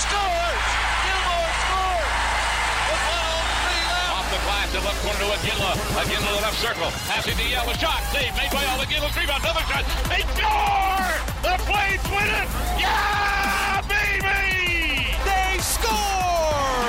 scores! Gilmore scores! With Love, three left. Off the glass, the left corner to Aginla. Aginla the left circle. Passes to Yell, a shot. Save made by Al Aginla. Rebound, another shot. They score! The Flames win it! Yeah, baby! They score!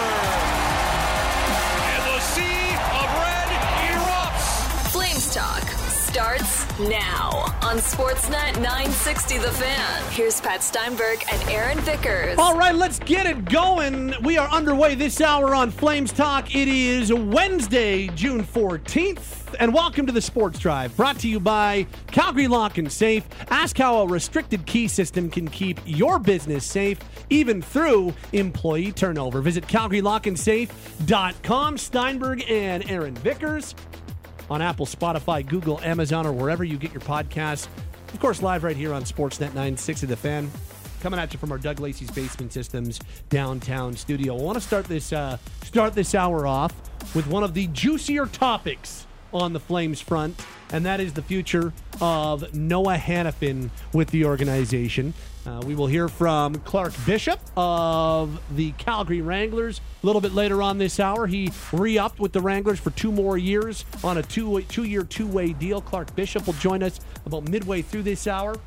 And the sea of red erupts. Flames Talk starts now on Sportsnet 960 The Fan. Here's Pat Steinberg and Aaron Vickers. All right, let's get it going. We are underway this hour on Flames Talk. It is Wednesday, June 14th, and welcome to the Sports Drive, brought to you by Calgary Lock and Safe. Ask how a restricted key system can keep your business safe, even through employee turnover. Visit calgarylockandsafe.com. Steinberg and Aaron Vickers. On Apple, Spotify, Google, Amazon, or wherever you get your podcasts. Of course, live right here on Sportsnet 960 The Fan. Coming at you from our Doug Lacey's Basement Systems downtown studio. I want to start this hour off with one of the juicier topics on the Flames front, and that is the future of Noah Hanifin with the organization. We will hear from Clark Bishop of the Calgary Wranglers a little bit later on this hour. He re-upped with the Wranglers for 2 more years on a two-year, two-way deal. Clark Bishop will join us about midway through this hour.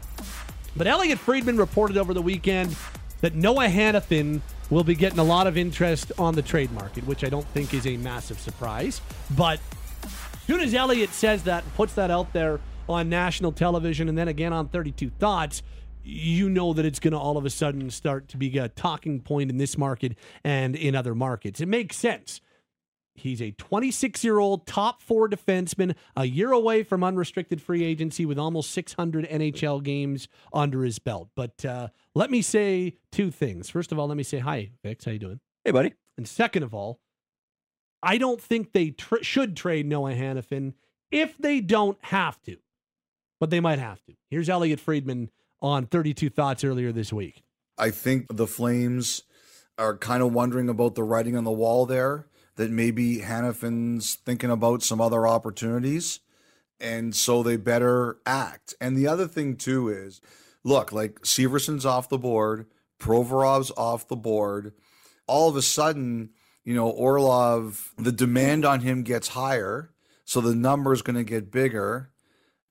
But Elliott Friedman reported over the weekend that Noah Hanifin will be getting a lot of interest on the trade market, which I don't think is a massive surprise. But as soon as Elliott says that, puts that out there on national television and then again on 32 Thoughts, you know that it's going to all of a sudden start to be a talking point in this market and in other markets. It makes sense. He's a 26-year-old top 4 defenseman, a year away from unrestricted free agency with almost 600 NHL games under his belt. But let me say 2 things. First of all, let me say, hi, Vix. How you doing? Hey, buddy. And second of all, I don't think they should trade Noah Hanifin if they don't have to, but they might have to. Here's Elliott Friedman on 32 Thoughts earlier this week. I think the Flames are kind of wondering about the writing on the wall there, that maybe Hanifin's thinking about some other opportunities, and so they better act. And the other thing, too, is, look, like Severson's off the board, Provorov's off the board. All of a sudden, you know, Orlov, the demand on him gets higher, so the number is going to get bigger.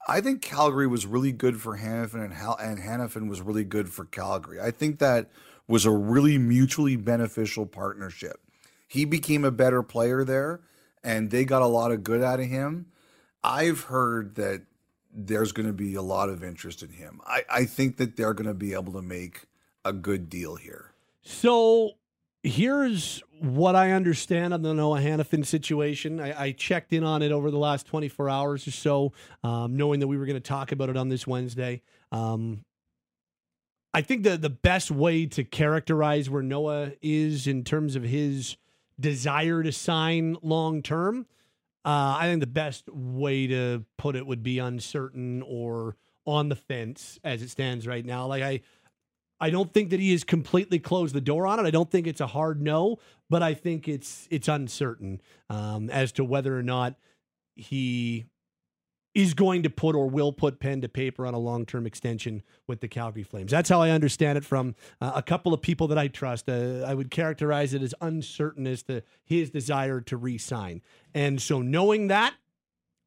I think Calgary was really good for Hanifin, and Hanifin was really good for Calgary. I think that was a really mutually beneficial partnership. He became a better player there, and they got a lot of good out of him. I've heard that there's going to be a lot of interest in him. I think that they're going to be able to make a good deal here. So here's what I understand on the Noah Hanifin situation. I checked in on it over the last 24 hours or so, knowing that we were going to talk about it on this Wednesday. I think the best way to characterize where Noah is in terms of his desire to sign long-term, I think the best way to put it would be uncertain or on the fence as it stands right now. Like I don't think that he has completely closed the door on it. I don't think it's a hard no, but I think it's uncertain as to whether or not he is going to put or will put pen to paper on a long-term extension with the Calgary Flames. That's how I understand it from a couple of people that I trust. I would characterize it as uncertain as to his desire to re-sign. And so knowing that,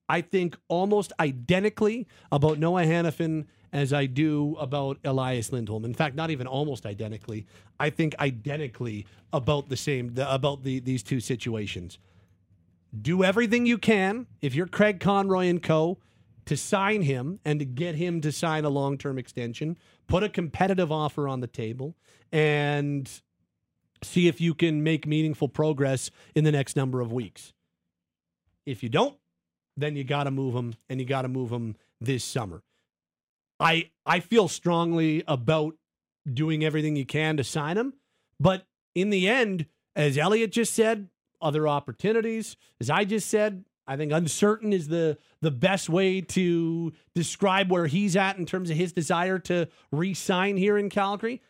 I think almost identically about Noah Hanifin as I do about Elias Lindholm. In fact, not even almost identically. I think identically about these 2 situations. Do everything you can, if you're Craig Conroy and co., to sign him and to get him to sign a long-term extension. Put a competitive offer on the table and see if you can make meaningful progress in the next number of weeks. If you don't, then you got to move him, and you got to move him this summer. I feel strongly about doing everything you can to sign him, but in the end, as Elliott just said, other opportunities, as I just said, I think uncertain is the best way to describe where he's at in terms of his desire to re-sign here in Calgary.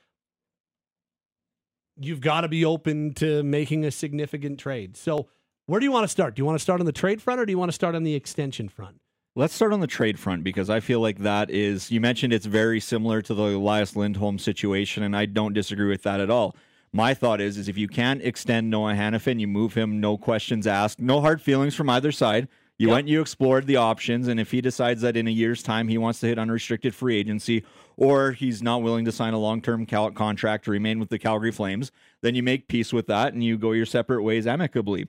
You've got to be open to making a significant trade. So where do you want to start? Do you want to start on the trade front, or do you want to start on the extension front? Let's start on the trade front, because I feel like that is, you mentioned it's very similar to the Elias Lindholm situation, and I don't disagree with that at all. My thought is if you can't extend Noah Hanifin, you move him, no questions asked, no hard feelings from either side. You went, you explored the options, and if he decides that in a year's time he wants to hit unrestricted free agency or he's not willing to sign a long-term contract to remain with the Calgary Flames, then you make peace with that and you go your separate ways amicably.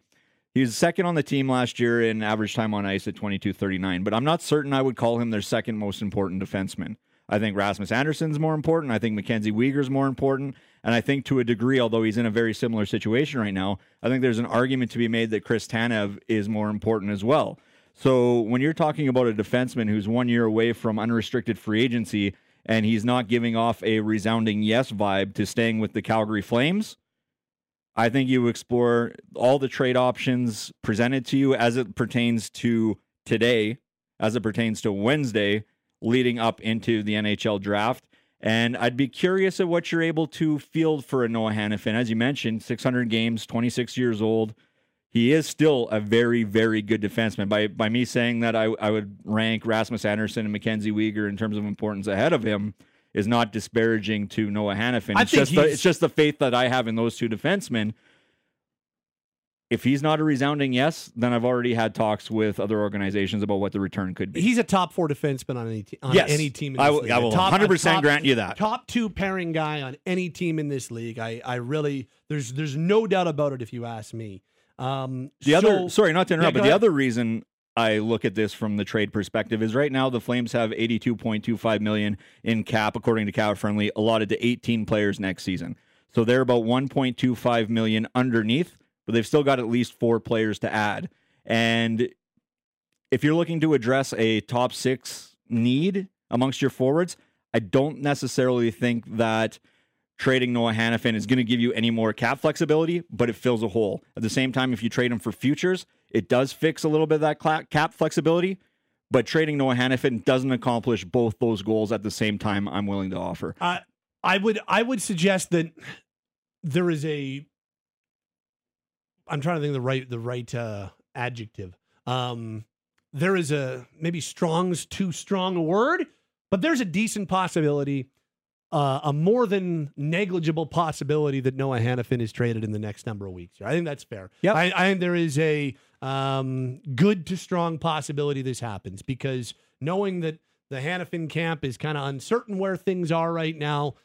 He was second on the team last year in average time on ice at 22.39, but I'm not certain I would call him their second most important defenseman. I think Rasmus Andersson's more important. I think Mackenzie Weegar's more important. And I think to a degree, although he's in a very similar situation right now, I think there's an argument to be made that Chris Tanev is more important as well. So when you're talking about a defenseman who's 1 year away from unrestricted free agency and he's not giving off a resounding yes vibe to staying with the Calgary Flames, I think you explore all the trade options presented to you as it pertains to today, as it pertains to Wednesday, leading up into the NHL draft. And I'd be curious at what you're able to field for a Noah Hanifin. As you mentioned, 600 games, 26 years old. He is still a very, very good defenseman. By me saying that I would rank Rasmus Andersson and Mackenzie Weegar in terms of importance ahead of him is not disparaging to Noah Hanifin. It's just the faith that I have in those two defensemen. If he's not a resounding yes, then I've already had talks with other organizations about what the return could be. He's a top four defenseman on any team in this league. I will 100% grant you that. Top two pairing guy on any team in this league. I really, there's no doubt about it if you ask me. The other reason I look at this from the trade perspective is right now the Flames have $82.25 million in cap, according to Cow Friendly, allotted to 18 players next season. So they're about $1.25 million underneath, but they've still got at least four players to add. And if you're looking to address a top six need amongst your forwards, I don't necessarily think that trading Noah Hanifin is going to give you any more cap flexibility, but it fills a hole. At the same time, if you trade him for futures, it does fix a little bit of that cap flexibility, but trading Noah Hanifin doesn't accomplish both those goals at the same time I'm willing to offer. I would suggest that there is I'm trying to think of the right adjective. There is maybe strong's too strong a word, but there's a decent possibility, a more than negligible possibility that Noah Hanifin is traded in the next number of weeks. I think that's fair. Yep. I think there is a good to strong possibility this happens because knowing that the Hanifin camp is kind of uncertain where things are right now,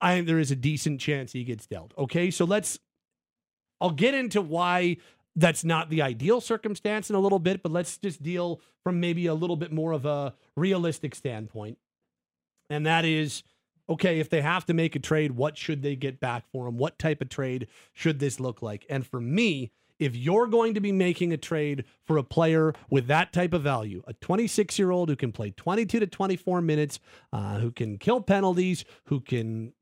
I think there is a decent chance he gets dealt. Okay, so I'll get into why that's not the ideal circumstance in a little bit, but let's just deal from maybe a little bit more of a realistic standpoint. And that is, okay, if they have to make a trade, what should they get back for them? What type of trade should this look like? And for me, if you're going to be making a trade for a player with that type of value, a 26-year-old who can play 22 to 24 minutes, who can kill penalties, who can...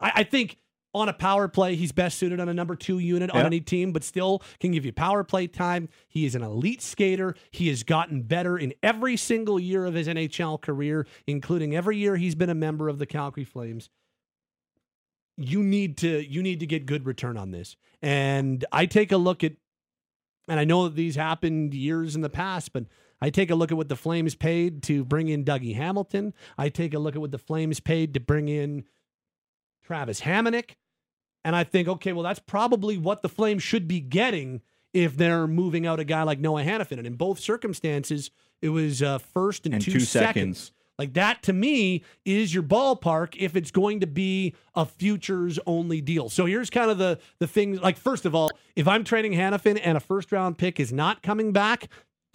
I think... on a power play, he's best suited on a number two unit on any team, but still can give you power play time. He is an elite skater. He has gotten better in every single year of his NHL career, including every year he's been a member of the Calgary Flames. You need to get good return on this. And I take a look at, and I know that these happened years in the past, but I take a look at what the Flames paid to bring in Dougie Hamilton. I take a look at what the Flames paid to bring in Travis Hamonic. And I think, okay, well, that's probably what the Flames should be getting if they're moving out a guy like Noah Hanifin. And in both circumstances, it was first and two seconds. Like that, to me, is your ballpark if it's going to be a futures-only deal. So here's kind of the thing. Like, first of all, if I'm trading Hanifin and a first-round pick is not coming back,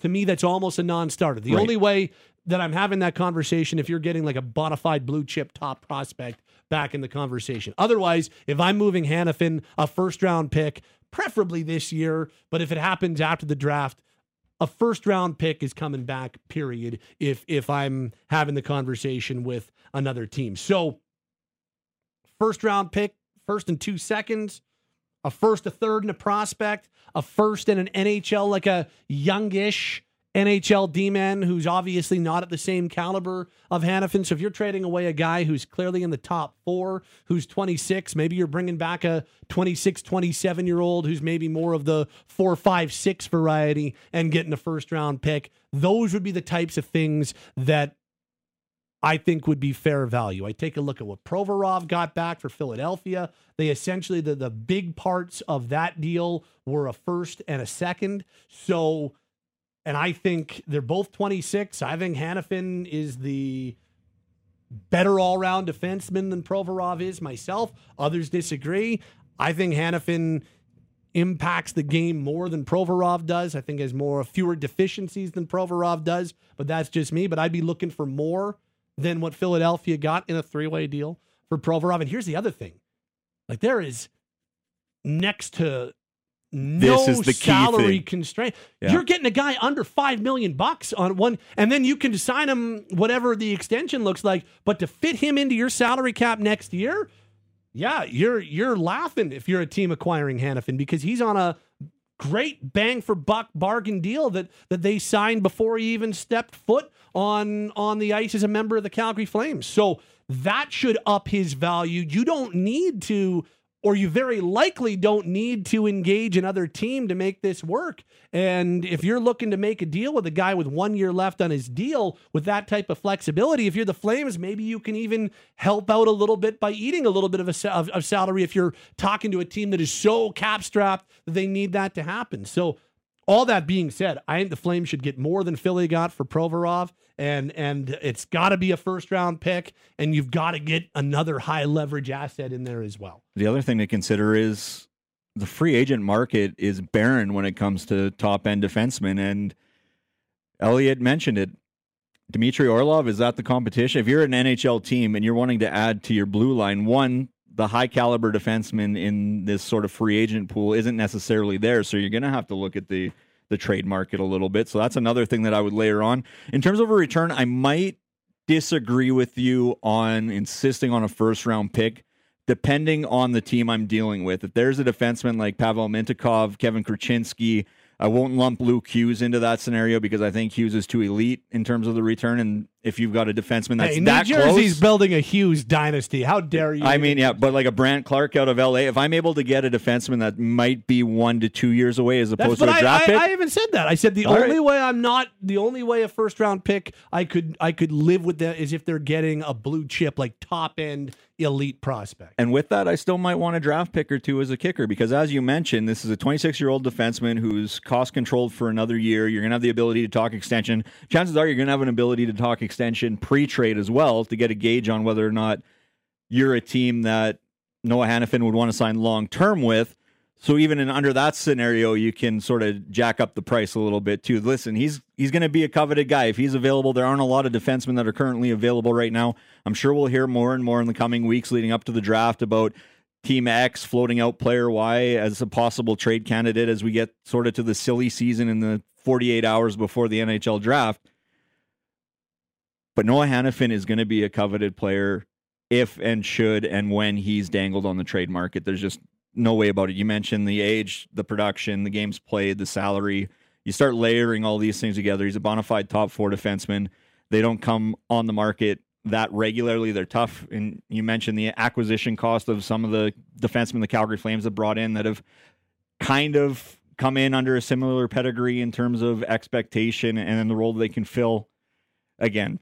to me, that's almost a non-starter. The only way that I'm having that conversation if you're getting like a bona fide blue-chip top prospect back in the conversation. Otherwise, if I'm moving Hanifin, a first-round pick, preferably this year, but if it happens after the draft, a first-round pick is coming back, period, if I'm having the conversation with another team. So, first-round pick, first and 2 seconds, a first, a third, and a prospect, a first and an NHL, like a youngish NHL D-man who's obviously not at the same caliber of Hanifin. So if you're trading away a guy who's clearly in the top four, who's 26, maybe you're bringing back a 26, 27-year-old who's maybe more of the 4, 5, 6 variety and getting a first-round pick. Those would be the types of things that I think would be fair value. I take a look at what Provorov got back for Philadelphia. They essentially, the big parts of that deal were a first and a second. So, and I think they're both 26. I think Hanifin is the better all-round defenseman than Provorov is myself. Others disagree. I think Hanifin impacts the game more than Provorov does. I think has fewer deficiencies than Provorov does, but that's just me. But I'd be looking for more than what Philadelphia got in a three-way deal for Provorov. And here's the other thing. Like, there is next to no salary constraint. Yeah. You're getting a guy under $5 million on one, and then you can sign him whatever the extension looks like. But to fit him into your salary cap next year, yeah, you're laughing if you're a team acquiring Hanifin, because he's on a great bang for buck bargain deal that they signed before he even stepped foot on the ice as a member of the Calgary Flames. So that should up his value. You don't need to, or you very likely don't need to engage another team to make this work. And if you're looking to make a deal with a guy with 1 year left on his deal with that type of flexibility, if you're the Flames, maybe you can even help out a little bit by eating a little bit of salary if you're talking to a team that is so cap-strapped that they need that to happen. So all that being said, I think the Flames should get more than Philly got for Provorov, and it's got to be a first-round pick, and you've got to get another high-leverage asset in there as well. The other thing to consider is the free agent market is barren when it comes to top-end defensemen, and Elliott mentioned it. Dmitry Orlov is at the competition. If you're an NHL team and you're wanting to add to your blue line, one, the high-caliber defenseman in this sort of free agent pool isn't necessarily there, so you're going to have to look at the trade market a little bit. So that's another thing that I would layer on. In terms of a return, I might disagree with you on insisting on a first-round pick, depending on the team I'm dealing with. If there's a defenseman like Pavel Mintikov, Kevin Korchinski, I won't lump Luke Hughes into that scenario because I think Hughes is too elite in terms of the return. And if you've got a defenseman that's that close, New Jersey's building a Hughes dynasty. How dare you? I mean, yeah, but like a Brant Clark out of L.A., if I'm able to get a defenseman that might be 1 to 2 years away as opposed to a draft pick. I haven't said that. I said the only way a first-round pick I could live with that is if they're getting a blue chip, like top-end elite prospect. And with that, I still might want a draft pick or two as a kicker because, as you mentioned, this is a 26-year-old defenseman who's cost-controlled for another year. You're going to have the ability to talk extension. Chances are you're going to have an ability to talk extension pre-trade as well to get a gauge on whether or not you're a team that Noah Hanifin would want to sign long-term with. So even under that scenario, you can sort of jack up the price a little bit too. Listen, he's going to be a coveted guy. If he's available, there aren't a lot of defensemen that are currently available right now. I'm sure we'll hear more and more in the coming weeks leading up to the draft about Team X floating out player Y as a possible trade candidate as we get sort of to the silly season in the 48 hours before the NHL draft. But Noah Hanifin is going to be a coveted player if and should and when he's dangled on the trade market. There's just no way about it. You mentioned the age, the production, the games played, the salary. You start layering all these things together. He's a bona fide top four defenseman. They don't come on the market that regularly. They're tough. And you mentioned the acquisition cost of some of the defensemen the Calgary Flames have brought in that have kind of come in under a similar pedigree in terms of expectation and the role they can fill. Again,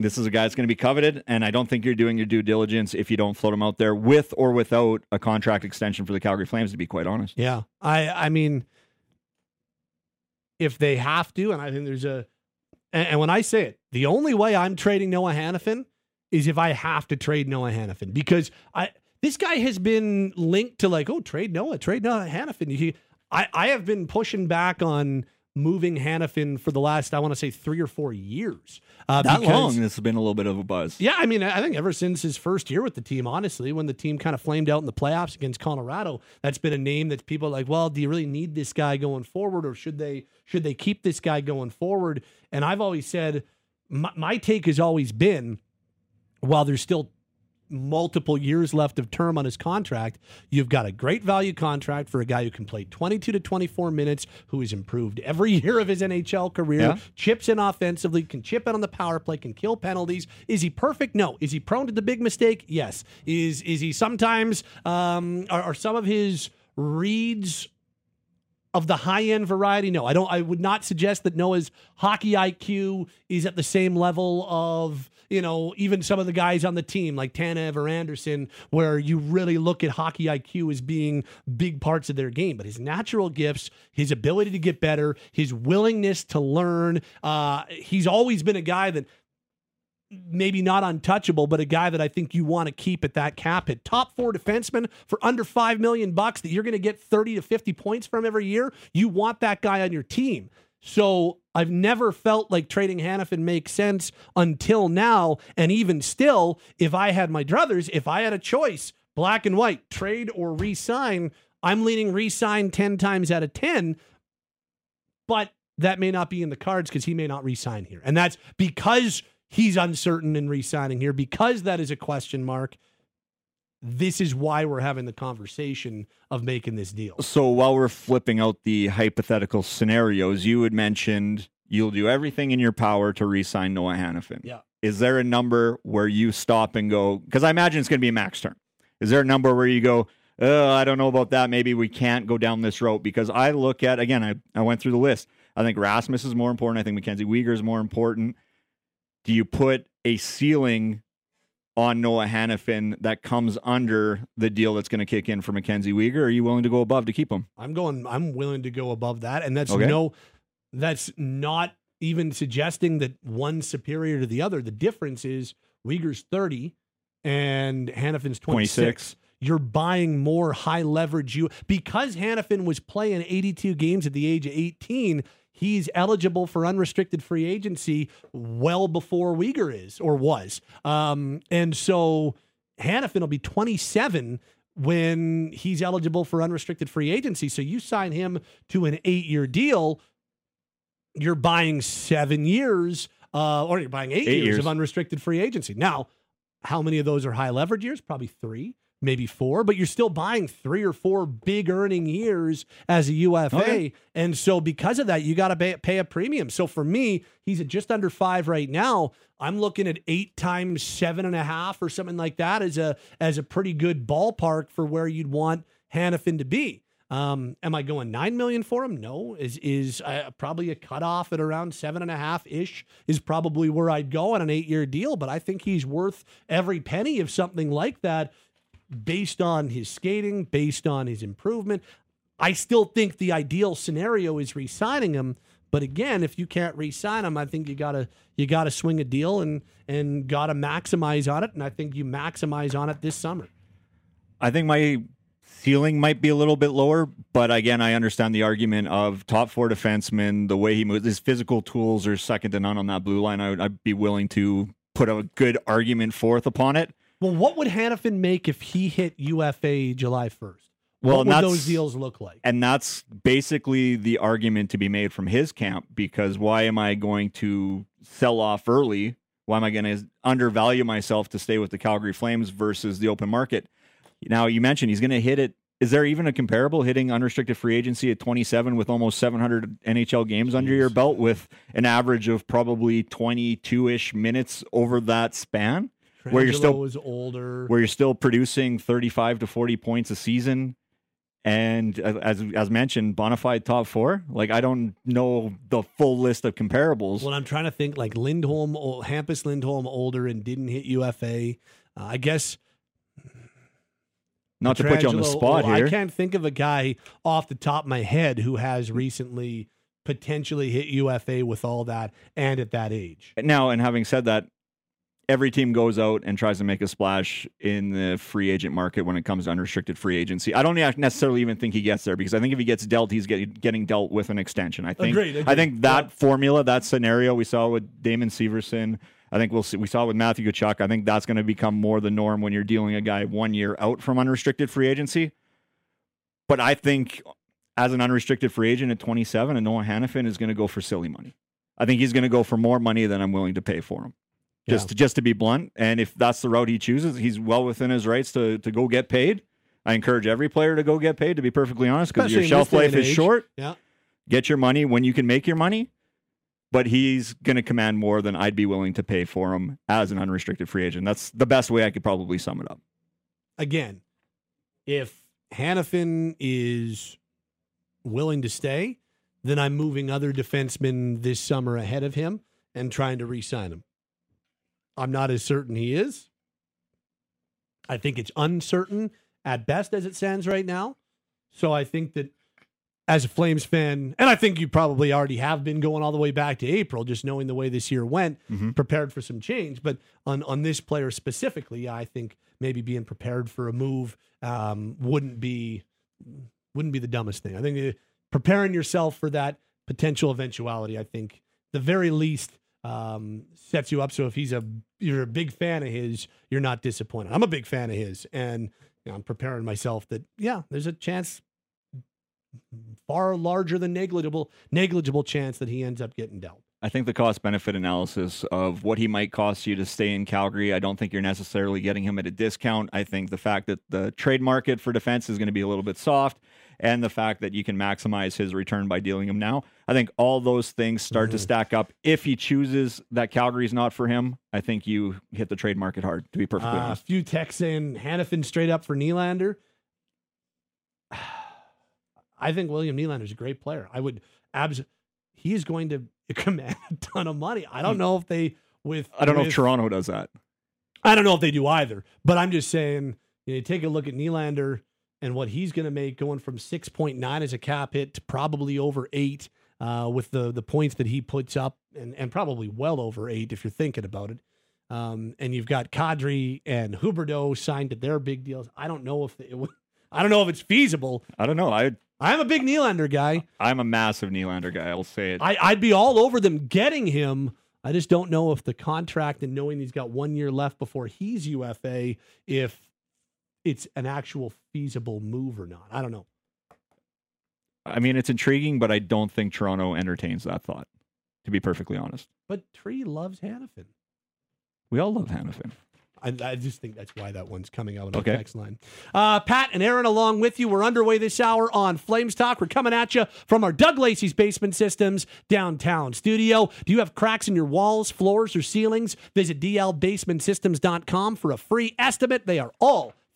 this is a guy that's going to be coveted, and I don't think you're doing your due diligence if you don't float him out there with or without a contract extension for the Calgary Flames, to be quite honest. Yeah, I mean, if they have to, and I think there's and when I say it, the only way I'm trading Noah Hanifin is if I have to trade Noah Hanifin, because this guy has been linked to like, oh, trade Noah Hanifin. I have been pushing back on moving Hanifin for the last, I want to say, 3 or 4 years. That long, this has been a little bit of a buzz. Yeah, I mean, I think ever since his first year with the team, honestly, when the team kind of flamed out in the playoffs against Colorado, that's been a name that people are like, well, do you really need this guy going forward, or should they keep this guy going forward? And I've always said, my take has always been, while there's still multiple years left of term on his contract, you've got a great value contract for a guy who can play 22 to 24 minutes, who has improved every year of his NHL career, chips in offensively, can chip in on the power play, can kill penalties. Is he perfect? No. Is he prone to the big mistake? Yes. Is he sometimes, are some of his reads of the high-end variety? No, I don't. I would not suggest that Noah's hockey IQ is at the same level of, you know, even some of the guys on the team like Tanev or Andersson, where you really look at hockey IQ as being big parts of their game. But his natural gifts, his ability to get better, his willingness to learn, he's always been a guy that maybe not untouchable, but a guy that I think you want to keep at that cap hit. Top four defenseman for under $5 million that you're going to get 30 to 50 points from every year. You want that guy on your team. So I've never felt like trading Hanifin makes sense until now. And even still, if I had my druthers, if I had a choice, black and white, trade or re-sign, I'm leaning re-sign 10 times out of 10. But that may not be in the cards because he may not re-sign here. And that's because he's uncertain in re-signing here, because that is a question mark. This is why we're having the conversation of making this deal. So while we're flipping out the hypothetical scenarios, you had mentioned you'll do everything in your power to re-sign Noah Hanifin. Yeah. Is there a number where you stop and go, because I imagine it's going to be a max term. Is there a number where you go, I don't know about that. Maybe we can't go down this road? Because I look at, again, I went through the list. I think Rasmus is more important. I think Mackenzie Weegar is more important. Do you put a ceiling on Noah Hanifin that comes under the deal that's going to kick in for Mackenzie Weegar? Or are you willing to go above to keep him? I'm willing to go above that. And that's okay. That's not even suggesting that one's superior to the other. The difference is Uyghur's 30 and Hannafin's 26. You're buying more high leverage. Because Hanifin was playing 82 games at the age of 18, he's eligible for unrestricted free agency well before Weegar is or was. And so Hanifin will be 27 when he's eligible for unrestricted free agency. So you sign him to an 8-year deal, you're buying 7 years, or you're buying eight years of unrestricted free agency. Now, how many of those are high leverage years? Probably 3. Maybe 4, but you're still buying 3 or 4 big earning years as a UFA. Okay. And so because of that, you got to pay a premium. So for me, he's at just under 5 right now. I'm looking at 8 times 7.5 or something like that as a pretty good ballpark for where you'd want Hanifin to be. Am I going 9 million for him? No, is probably a cutoff at around 7.5 ish is probably where I'd go on an 8-year deal. But I think he's worth every penny of something like that. Based on his skating, based on his improvement, I still think the ideal scenario is re-signing him. But again, if you can't re-sign him, I think you gotta swing a deal and gotta maximize on it. And I think you maximize on it this summer. I think my ceiling might be a little bit lower, but again, I understand the argument of top 4 defenseman, the way he moves, his physical tools are second to none on that blue line. I'd be willing to put a good argument forth upon it. Well, what would Hanifin make if he hit UFA July 1st? What would those deals look like? And that's basically the argument to be made from his camp, because why am I going to sell off early? Why am I going to undervalue myself to stay with the Calgary Flames versus the open market? Now, you mentioned he's going to hit it. Is there even a comparable hitting unrestricted free agency at 27 with almost 700 NHL games under your belt with an average of probably 22-ish minutes over that span? Where you're still producing 35 to 40 points a season, and as mentioned, bona fide top 4. Like, I don't know the full list of comparables. Well, I'm trying to think, like Lindholm, Hampus Lindholm, older and didn't hit UFA. I guess. Not to put you on the spot here, I can't think of a guy off the top of my head who has recently potentially hit UFA with all that and at that age. Now, and having said that, every team goes out and tries to make a splash in the free agent market when it comes to unrestricted free agency. I don't necessarily even think he gets there, because I think if he gets dealt, he's getting dealt with an extension. I think agreed. I think that formula, that scenario we saw with Damon Severson, I think we saw with Matthew Tkachuk. I think that's going to become more the norm when you're dealing a guy 1 year out from unrestricted free agency. But I think as an unrestricted free agent at 27, and Noah Hanifin is going to go for silly money. I think he's going to go for more money than I'm willing to pay for him. Just to be blunt, and if that's the route he chooses, he's well within his rights to go get paid. I encourage every player to go get paid, to be perfectly honest, because your shelf life is short. Yeah. Get your money when you can make your money, but he's going to command more than I'd be willing to pay for him as an unrestricted free agent. That's the best way I could probably sum it up. Again, if Hanifin is willing to stay, then I'm moving other defensemen this summer ahead of him and trying to re-sign him. I'm not as certain he is. I think it's uncertain at best as it stands right now. So I think that as a Flames fan, and I think you probably already have been going all the way back to April, just knowing the way this year went, prepared for some change. But on this player specifically, I think maybe being prepared for a move wouldn't be the dumbest thing. I think preparing yourself for that potential eventuality, I think, the very least sets you up. So if you're a big fan of his, you're not disappointed. I'm a big fan of his, and I'm preparing myself that there's a chance, far larger than negligible chance that he ends up getting dealt. I think the cost-benefit analysis of what he might cost you to stay in Calgary, I don't think you're necessarily getting him at a discount. I think the fact that the trade market for defense is going to be a little bit soft, and the fact that you can maximize his return by dealing him now, I think all those things start to stack up. If he chooses that Calgary's not for him, I think you hit the trade market hard, to be perfectly honest. A few texts saying Hanifin straight up for Nylander. I think William Nylander is a great player. He is going to command a ton of money. I don't know if if Toronto does that. I don't know if they do either. But I'm just saying, take a look at Nylander and what he's going to make, going from 6.9 as a cap hit to probably over 8 with the points that he puts up, and probably well over 8 if you're thinking about it. And you've got Kadri and Huberdeau signed to their big deals. I don't know if I don't know if it's feasible. I don't know. I'm a big Nylander guy. I'm a massive Nylander guy. I'll say it. I'd be all over them getting him. I just don't know if the contract and knowing he's got 1 year left before he's UFA, if it's an actual feasible move or not. I don't know. I mean, it's intriguing, but I don't think Toronto entertains that thought, to be perfectly honest. But Tree loves Hanifin. We all love Hanifin. I just think that's why that one's coming out on the text line. Pat and Aaron along with you. We're underway this hour on Flames Talk. We're coming at you from our Doug Lacey's Basement Systems downtown studio. Do you have cracks in your walls, floors, or ceilings? Visit dlbasementsystems.com for a free estimate. They are all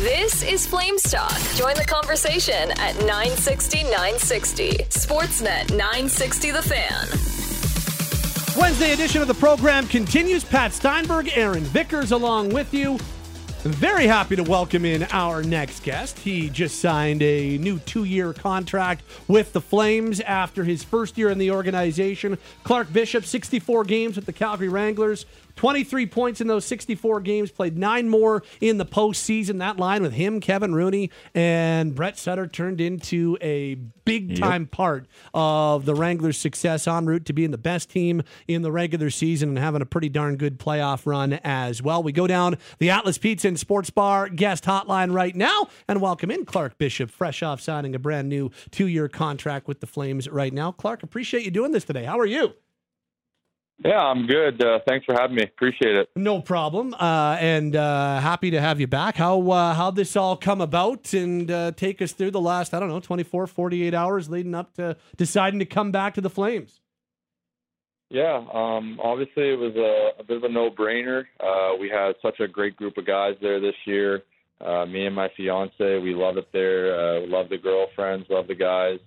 This is Flames Talk. Join the conversation at 960-960. Sportsnet 960 The Fan. Wednesday edition of the program continues. Pat Steinberg, Aaron Vickers along with you. I'm very happy to welcome in our next guest. He just signed a new 2-year contract with the Flames after his first year in the organization. Clark Bishop, 64 games with the Calgary Wranglers, 23 points in those 64 games, played 9 more in the postseason. That line with him, Kevin Rooney, and Brett Sutter turned into a big-time part of the Wranglers' success en route to being the best team in the regular season and having a pretty darn good playoff run as well. We go down the Atlas Pizza and Sports Bar guest hotline right now and welcome in Clark Bishop, fresh off signing a brand-new 2-year contract with the Flames right now. Clark, appreciate you doing this today. How are you? Yeah, I'm good. Thanks for having me. Appreciate it. No problem. And happy to have you back. How'd this all come about? And take us through the last, 24, 48 hours leading up to deciding to come back to the Flames. Yeah, obviously it was a bit of a no-brainer. We had such a great group of guys there this year. Me and my fiance, we love it there. We love the girlfriends, love the guys.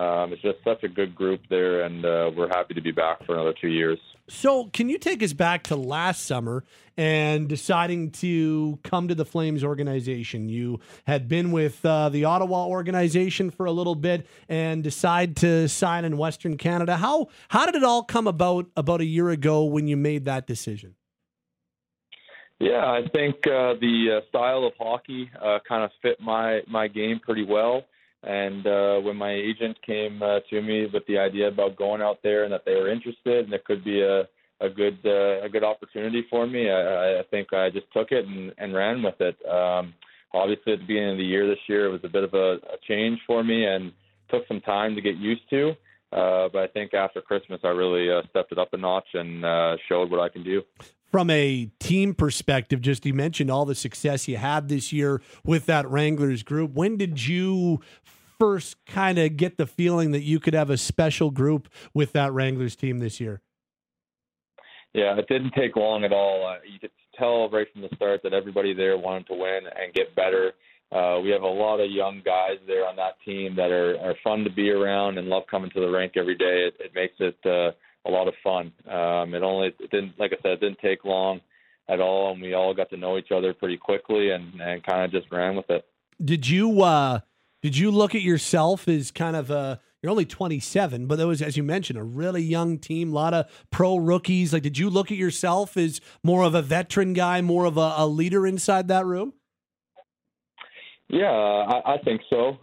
It's just such a good group there, and we're happy to be back for another 2 years. So can you take us back to last summer and deciding to come to the Flames organization? You had been with the Ottawa organization for a little bit and decide to sign in Western Canada. How did it all come about a year ago when you made that decision? Yeah, I think the style of hockey kind of fit my game pretty well. And when my agent came to me with the idea about going out there and that they were interested and it could be a good opportunity for me, I think I just took it and ran with it. Obviously, at the beginning of the year this year, it was a bit of a change for me and took some time to get used to. But I think after Christmas, I really stepped it up a notch and showed what I can do. From a team perspective, just you mentioned all the success you had this year with that Wranglers group. When did you first kind of get the feeling that you could have a special group with that Wranglers team this year? Yeah, it didn't take long at all. You could tell right from the start that everybody there wanted to win and get better. We have a lot of young guys there on that team that are fun to be around and love coming to the rink every day. It makes it a lot of fun. It didn't take long at all, and we all got to know each other pretty quickly and kind of just ran with it. Did you look at yourself as kind of a? You're only 27, but there was, as you mentioned, a really young team, a lot of pro rookies. Like, did you look at yourself as more of a veteran guy, more of a leader inside that room? Yeah, I think so.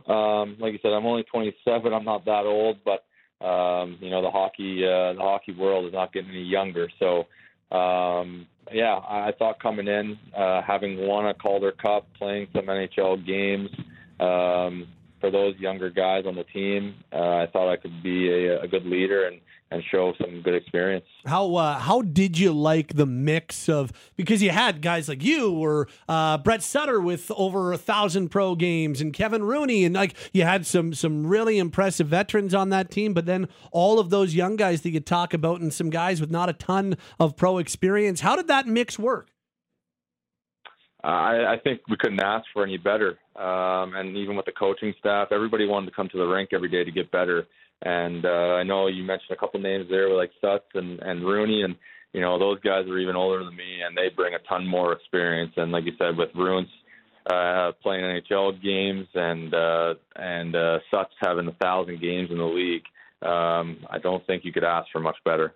Like you said, I'm only 27. I'm not that old, but the hockey world is not getting any younger. So, I thought coming in, having won a Calder Cup, playing some NHL games, for those younger guys on the team, I thought I could be a good leader and show some good experience. How did you like the mix of, because you had guys like you or Brett Sutter with over 1,000 pro games and Kevin Rooney, and like you had some really impressive veterans on that team, but then all of those young guys that you talk about and some guys with not a ton of pro experience. How did that mix work? I think we couldn't ask for any better. And even with the coaching staff, everybody wanted to come to the rink every day to get better. And I know you mentioned a couple names there with like Sutts and Rooney, and, you know, those guys are even older than me and they bring a ton more experience. And like you said, with Rooney playing NHL games and Sutts having 1,000 games in the league, I don't think you could ask for much better.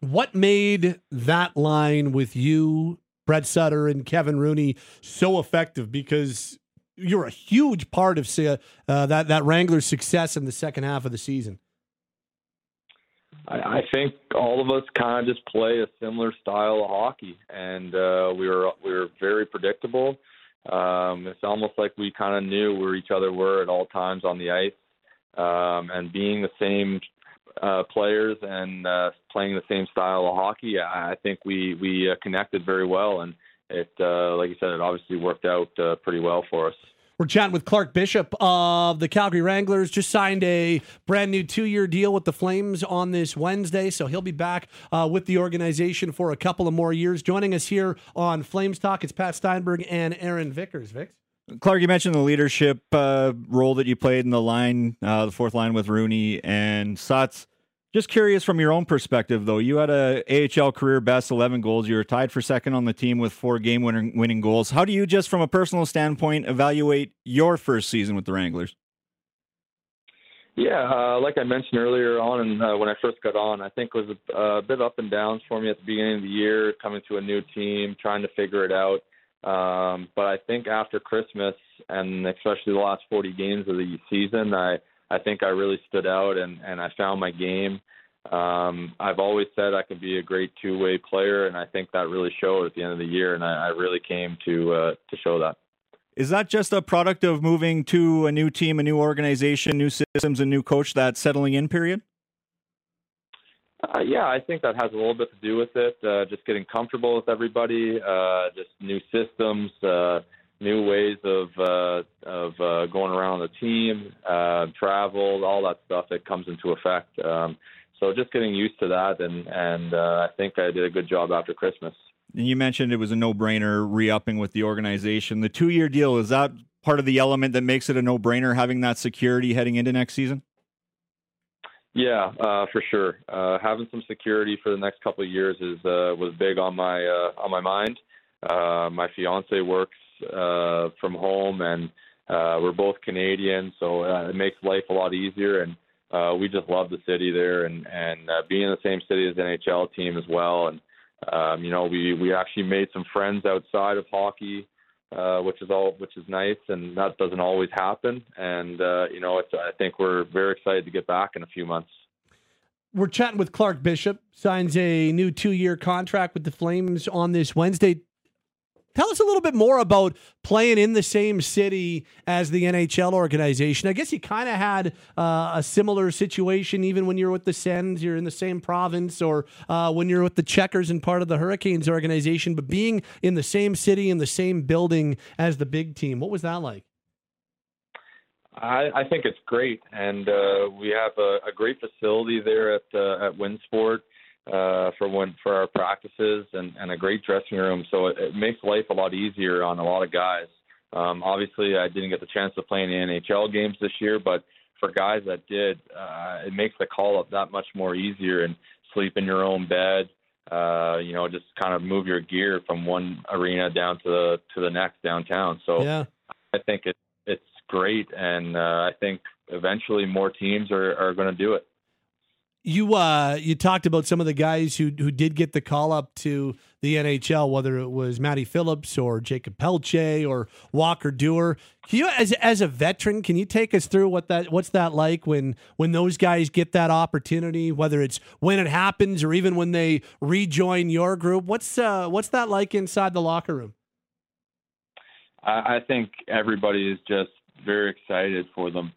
What made that line with you, Brett Sutter and Kevin Rooney, so effective? Because you're a huge part of that Wranglers' success in the second half of the season. I think all of us kind of just play a similar style of hockey, and we were very predictable. It's almost like we kind of knew where each other were at all times on the ice, and being the same players and playing the same style of hockey, I think we connected very well, and it, like you said, it obviously worked out pretty well for us. We're chatting with Clark Bishop of the Calgary Wranglers. Just signed a brand new 2-year deal with the Flames on this Wednesday, so he'll be back with the organization for a couple of more years. Joining us here on Flames Talk, it's Pat Steinberg and Aaron Vickers. Vicks? Clark, you mentioned the leadership role that you played in the line, the fourth line with Rooney and Sutts. Just curious from your own perspective, though, you had a AHL career best 11 goals. You were tied for second on the team with 4 game-winning goals. How do you, just from a personal standpoint, evaluate your first season with the Wranglers? Yeah, like I mentioned earlier on, when I first got on, I think it was a bit up and down for me at the beginning of the year, coming to a new team, trying to figure it out. But I think after Christmas, and especially the last 40 games of the season, I think I really stood out and I found my game. I've always said I could be a great two-way player, and I think that really showed at the end of the year, and I really came to show that. Is that just a product of moving to a new team, a new organization, new systems, a new coach, that settling in period? Yeah, I think that has a little bit to do with it. Just getting comfortable with everybody, just new systems, new ways of going around the team, travel, all that stuff that comes into effect. So just getting used to that, and I think I did a good job after Christmas. And you mentioned it was a no-brainer re-upping with the organization. The 2-year deal, is that part of the element that makes it a no-brainer, having that security heading into next season? Yeah, for sure. Having some security for the next couple of years was big on my mind. My fiance works from home, and we're both Canadian, so it makes life a lot easier. And we just love the city there, and being in the same city as the NHL team as well. And we actually made some friends outside of hockey, which is nice, and that doesn't always happen. And I think we're very excited to get back in a few months. We're chatting with Clark Bishop, signs a new 2-year contract with the Flames on this Wednesday. Tell us a little bit more about playing in the same city as the NHL organization. I guess you kind of had a similar situation even when you were with the Sens. You're in the same province, or when you're with the Checkers and part of the Hurricanes organization. But being in the same city, in the same building as the big team, what was that like? I think it's great, and we have a great facility there at Winsport for our practices, and a great dressing room. So it makes life a lot easier on a lot of guys. Obviously, I didn't get the chance to play in the NHL games this year, but for guys that did, it makes the call up that much more easier, and sleep in your own bed. Just kind of move your gear from one arena down to the next downtown. So yeah. I think it's great, and I think eventually more teams are going to do it. You talked about some of the guys who did get the call up to the NHL, whether it was Matty Phillips or Jacob Pelche or Walker Dewar. Can you, as a veteran, can you take us through what's that like when those guys get that opportunity, whether it's when it happens or even when they rejoin your group? What's that like inside the locker room? I think everybody is just very excited for them.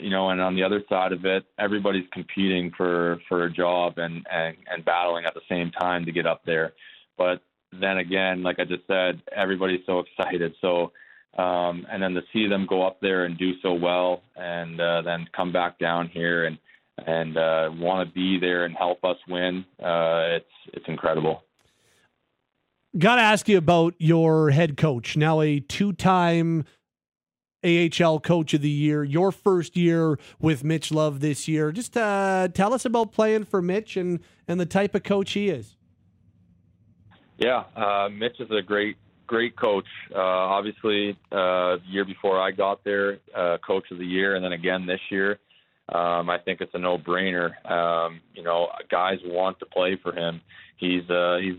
And on the other side of it, everybody's competing for a job and battling at the same time to get up there. But then again, like I just said, everybody's so excited. So, and then to see them go up there and do so well, and then come back down here and want to be there and help us win, it's incredible. Got to ask you about your head coach, now a two-time AHL Coach of the Year, your first year with Mitch Love this year. Just tell us about playing for Mitch and the type of coach he is. Yeah, Mitch is a great coach. Obviously, the year before I got there, Coach of the Year, and then again this year, I think it's a no-brainer. Guys want to play for him. He's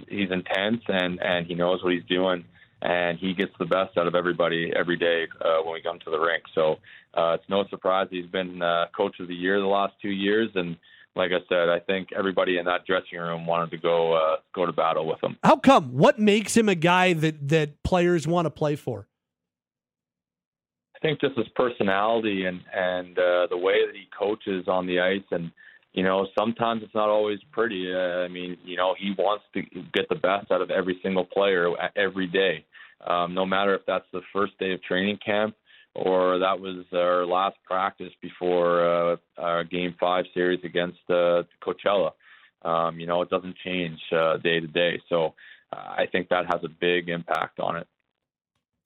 intense, and he knows what he's doing. And he gets the best out of everybody every day when we come to the rink. So it's no surprise he's been Coach of the Year the last 2 years. And like I said, I think everybody in that dressing room wanted to go to battle with him. How come? What makes him a guy that players want to play for? I think just his personality and the way that he coaches on the ice, and sometimes it's not always pretty. He wants to get the best out of every single player every day, no matter if that's the first day of training camp or that was our last practice before our Game 5 series against Coachella. It doesn't change day to day. So I think that has a big impact on it.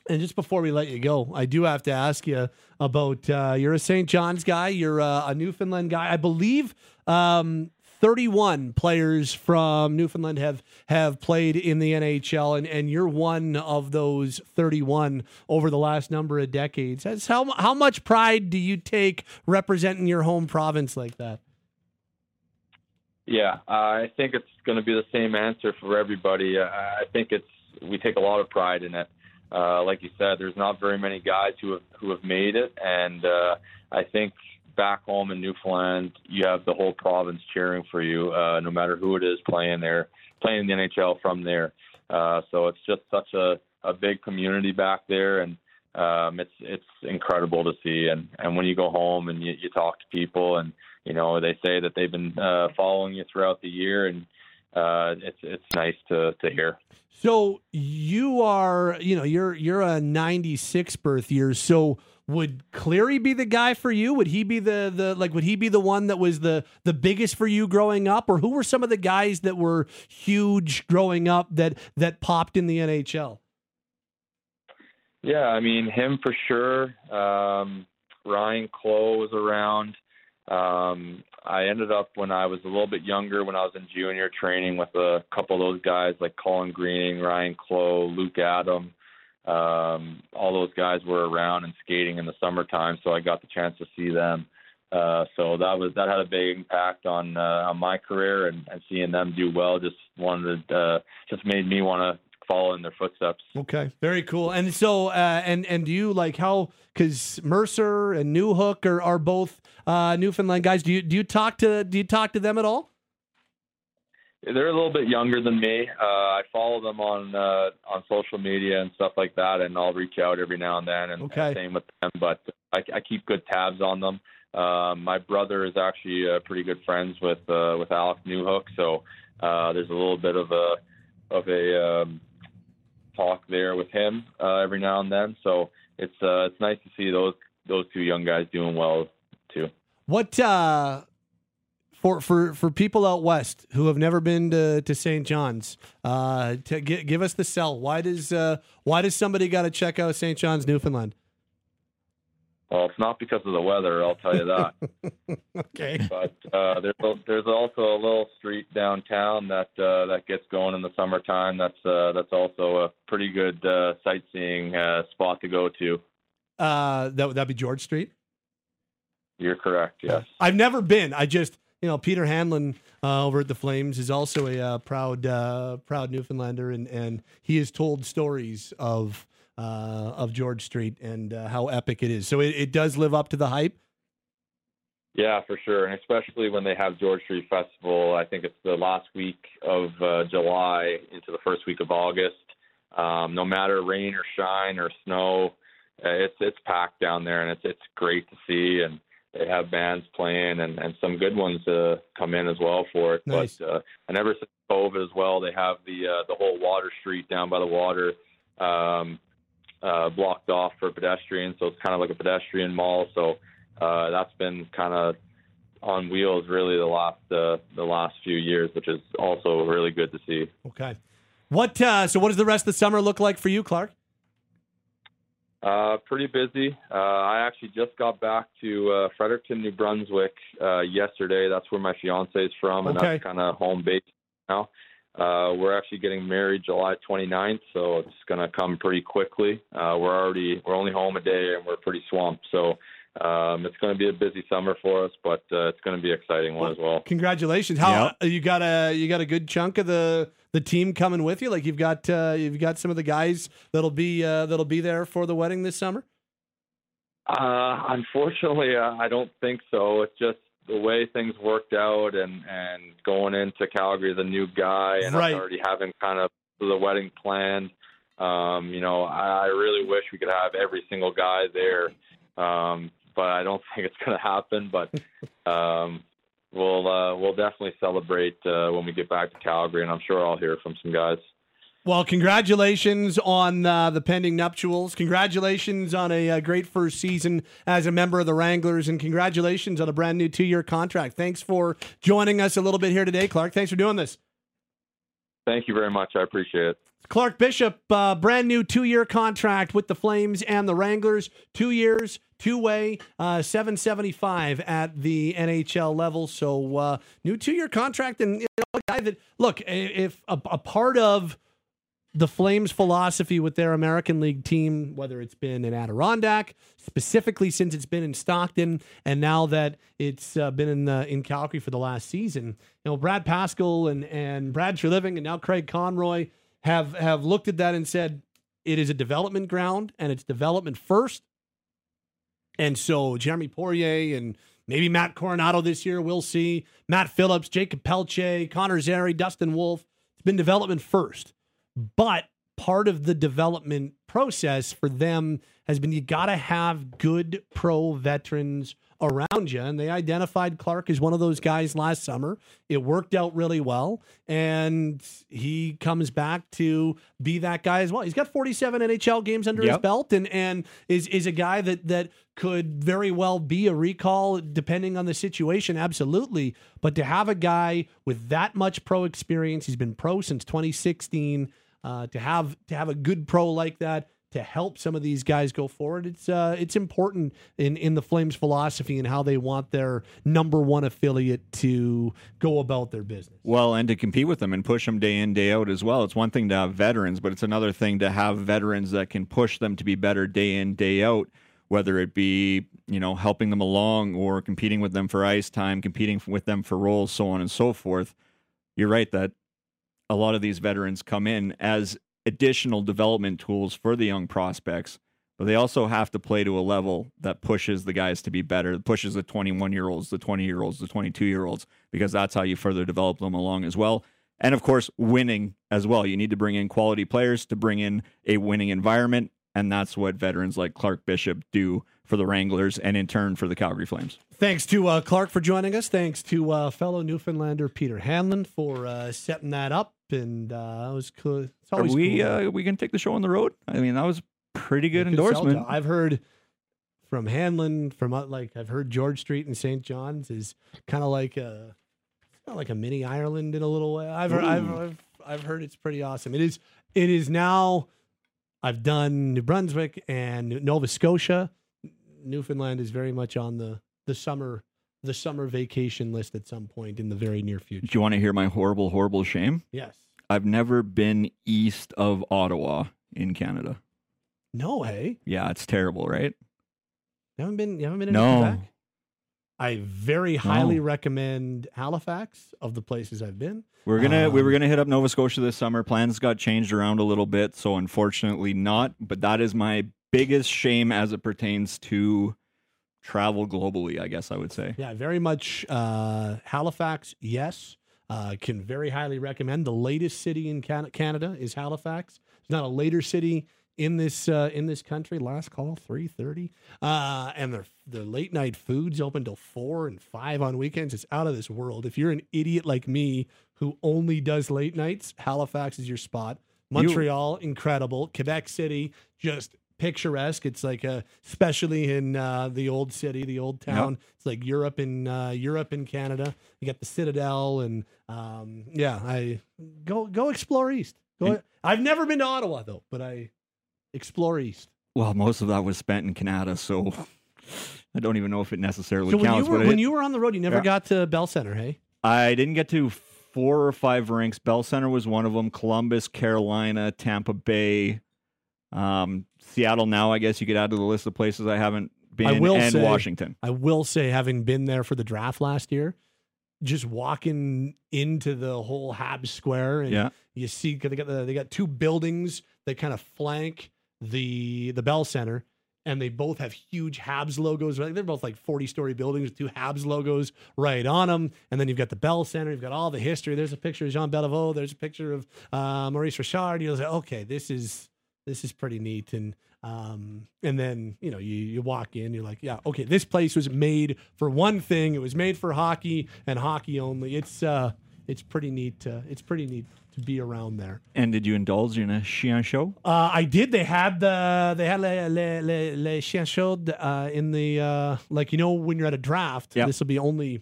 And just before we let you go, I do have to ask you about, you're a St. John's guy, you're a Newfoundland guy. I believe 31 players from Newfoundland have played in the NHL, and you're one of those 31 over the last number of decades. How much pride do you take representing your home province like that? Yeah, I think it's going to be the same answer for everybody. I think we take a lot of pride in it. Like you said, there's not very many guys who have made it, and I think back home in Newfoundland, you have the whole province cheering for you, no matter who it is playing the NHL from there. So it's just such a big community back there, and it's incredible to see. And when you go home and you talk to people, and they say that they've been following you throughout the year, and it's nice to hear. So you are, you're a 96 birth year. So would Cleary be the guy for you? Would he be would he be the one that was the biggest for you growing up? Or who were some of the guys that were huge growing up that popped in the NHL? Yeah, him for sure. Ryan Clowe was around. I ended up, when I was a little bit younger, when I was in junior training with a couple of those guys like Colin Greening, Ryan Clowe, Luke Adam. All those guys were around and skating in the summertime, so I got the chance to see them. So that had a big impact on my career, and seeing them do well just made me want to follow in their footsteps. Okay, very cool. And so, and do you like how? Because Mercer and Newhook are both Newfoundland guys. Do you talk to them at all? They're a little bit younger than me. I follow them on social media and stuff like that, and I'll reach out every now and then, and okay. Same with them. But I keep good tabs on them. My brother is actually pretty good friends with Alex Newhook, so there's a little bit of a talk there with him every now and then. So it's nice to see those two young guys doing well too. What for people out west who have never been to St. John's, give us the sell. Why does somebody got to check out St. John's, Newfoundland? Well, it's not because of the weather, I'll tell you that. Okay. But there's also a little street downtown that gets going in the summertime. That's also a pretty good sightseeing spot to go to. That be George Street? You're correct. Yes. I've never been. I just Peter Hanlon over at the Flames is also a proud Newfoundlander, and he has told stories of George Street and how epic it is. So it does live up to the hype? Yeah, for sure. And especially when they have George Street Festival, I think it's the last week of July into the first week of August. No matter rain or shine or snow, it's packed down there, and it's great to see. And they have bands playing and some good ones come in as well for it. Nice. But and ever since COVID as well, they have the whole Water Street down by the water blocked off for pedestrians, so it's kind of like a pedestrian mall. So that's been kind of on wheels really the last few years, which is also really good to see. Okay, so what does the rest of the summer look like for you, Clark? Pretty busy. I actually just got back to Fredericton, New Brunswick yesterday. That's where my fiance is from, and okay. That's kind of home base now. We're actually getting married July 29th, so it's going to come pretty quickly. We're only home a day, and we're pretty swamped. So it's going to be a busy summer for us, but it's going to be an exciting one as well. Congratulations! How you got a good chunk of the team coming with you? Like you've got some of the guys that'll be there for the wedding this summer. Unfortunately, I don't think so. It's just the way things worked out and going into Calgary, the new guy, and right. Already having kind of the wedding planned. I really wish we could have every single guy there, but I don't think it's going to happen. But we'll definitely celebrate when we get back to Calgary, and I'm sure I'll hear from some guys. Well, congratulations on the pending nuptials. Congratulations on a great first season as a member of the Wranglers, and congratulations on a brand new 2-year contract. Thanks for joining us a little bit here today, Clark. Thanks for doing this. Thank you very much. I appreciate it. Clark Bishop, brand new 2-year contract with the Flames and the Wranglers. 2 years, two-way, $775 at the NHL level. So new 2-year contract, and a guy that, look, if a part of the Flames' philosophy with their American League team, whether it's been in Adirondack, specifically since it's been in Stockton, and now that it's been in Calgary for the last season, Brad Pascal and Brad Treliving and now Craig Conroy have looked at that and said it is a development ground and it's development first. And so Jeremy Poirier and maybe Matt Coronado this year, we'll see. Matt Phillips, Jacob Pelche, Connor Zary, Dustin Wolf. It's been development first. But part of the development process for them has been you got to have good pro veterans around you. And they identified Clark as one of those guys last summer. It worked out really well. And he comes back to be that guy as well. He's got 47 NHL games under his belt and is a guy that could very well be a recall depending on the situation. Absolutely. But to have a guy with that much pro experience, he's been pro since 2016, to have a good pro like that, to help some of these guys go forward, it's important in the Flames' philosophy and how they want their number one affiliate to go about their business. Well, and to compete with them and push them day in, day out as well. It's one thing to have veterans, but it's another thing to have veterans that can push them to be better day in, day out, whether it be helping them along or competing with them for ice time, competing with them for roles, so on and so forth. You're right that a lot of these veterans come in as additional development tools for the young prospects, but they also have to play to a level that pushes the guys to be better, pushes the 21-year-olds, the 20-year-olds, the 22-year-olds, because that's how you further develop them along as well. And of course, winning as well. You need to bring in quality players to bring in a winning environment. And that's what veterans like Clark Bishop do for the Wranglers and in turn for the Calgary Flames. Thanks to Clark for joining us. Thanks to fellow Newfoundlander Peter Hanlon for setting that up. And it was cool. It's always cool. Are we going to take the show on the road? I mean, that was pretty good endorsement. I've heard from Hanlon, from I've heard George Street and St. John's is kind of like a... like a mini Ireland in a little way. I've heard it's pretty awesome. It is now. I've done New Brunswick and Nova Scotia. Newfoundland is very much on the summer vacation list at some point in the very near future. Do you want to hear my horrible shame? Yes. I've never been east of Ottawa in Canada. No, hey. Yeah, it's terrible, right? You haven't been in Quebec? I very highly recommend Halifax of the places I've been. We were gonna hit up Nova Scotia this summer. Plans got changed around a little bit, so unfortunately not. But that is my biggest shame as it pertains to travel globally, I guess I would say. Yeah, very much Halifax, yes. Can very highly recommend. The latest city in Canada is Halifax. It's not a later city in this country. Last call 3:30, and their late night food's open till 4 and 5 on weekends. It's out of this world. If you're an idiot like me who only does late nights, Halifax is your spot. Montreal, incredible. Quebec City, just picturesque. It's like especially in the old city, the old town. Yep. It's like Europe in Canada. You got the Citadel, and I go explore east. I've never been to Ottawa though, but I. Explore east. Well, most of that was spent in Canada, so I don't even know if it necessarily counts. When you were on the road, you never got to Bell Center, hey? I didn't get to 4 or 5 rinks. Bell Center was one of them. Columbus, Carolina, Tampa Bay, Seattle now, I guess you could add to the list of places I haven't been, and Washington. I will say, having been there for the draft last year, just walking into the whole Habs Square, and you see, cause they got two buildings that kind of flank the Bell Center, and they both have huge Habs logos. Right? They're both like 40-story buildings with two Habs logos right on them. And then you've got the Bell Center. You've got all the history. There's a picture of Jean Beliveau. There's a picture of Maurice Richard. You'll say, okay, this is pretty neat. And then you walk in. You're like, yeah, okay, this place was made for one thing. It was made for hockey and hockey only. It's pretty neat. It's pretty neat to be around there. And did you indulge in a chien show? I did. They had le chien show in the when you're at a draft. Yep. This will be only.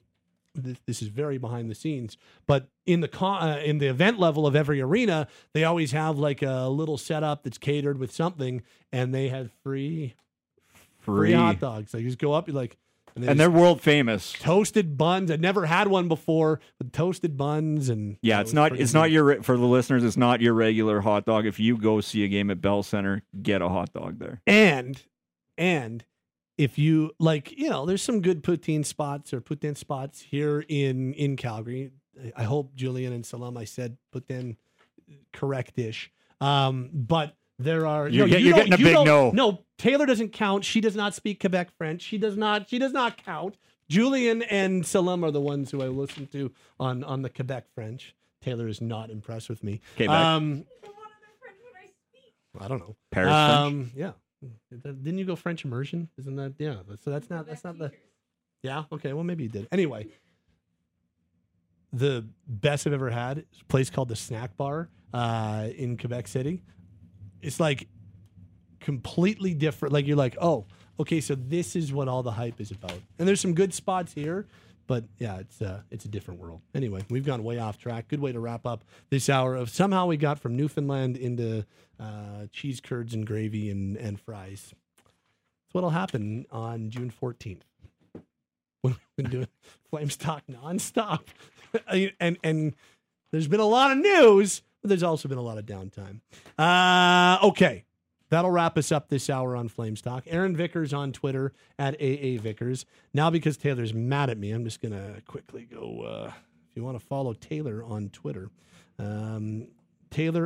This is very behind the scenes, but in the event level of every arena, they always have like a little setup that's catered with something, and they had free hot dogs. Like you just go up, and they're world famous. Toasted buns. I'd never had one before, but toasted buns and for the listeners, it's not your regular hot dog. If you go see a game at Bell Center, get a hot dog there. And if you there's some good poutine spots here in Calgary. I hope Julian and Salam, I said poutine correct-ish. But there are Taylor doesn't count. She does not speak Quebec French. She does not count. Julian and Salam are the ones who I listen to on the Quebec French. Taylor is not impressed with me. Quebec. The one other French would I speak? I don't know. Paris French. Yeah. Didn't you go French immersion? Isn't that so that's not the okay, well maybe you did. Anyway, the best I've ever had is a place called the Snack Bar in Quebec City. It's like completely different. Like you're like, oh, okay, so this is what all the hype is about. And there's some good spots here, but yeah, it's a different world. Anyway, we've gone way off track. Good way to wrap up this hour of somehow we got from Newfoundland into cheese curds and gravy and fries. That's what'll happen on June 14th. We've been doing Flames Talk nonstop, and there's been a lot of news, but there's also been a lot of downtime. Okay. That'll wrap us up this hour on Flames Talk. Aaron Vickers on Twitter at @AAVickers. Now, because Taylor's mad at me, I'm just going to quickly go. If you want to follow Taylor on Twitter, Taylor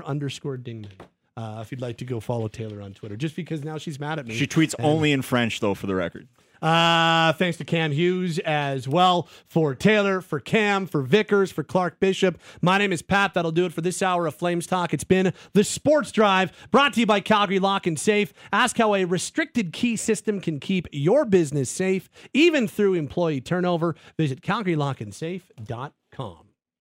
_Dingman. If you'd like to go follow Taylor on Twitter, just because now she's mad at me. She tweets only in French, though, for the record. Thanks to Cam Hughes as well, for Taylor, for Cam, for Vickers, for Clark Bishop. My name is Pat. That'll do it for this hour of Flames Talk. It's been The Sports Drive, brought to you by Calgary Lock and Safe. Ask how a restricted key system can keep your business safe, even through employee turnover. Visit calgarylockandsafe.com.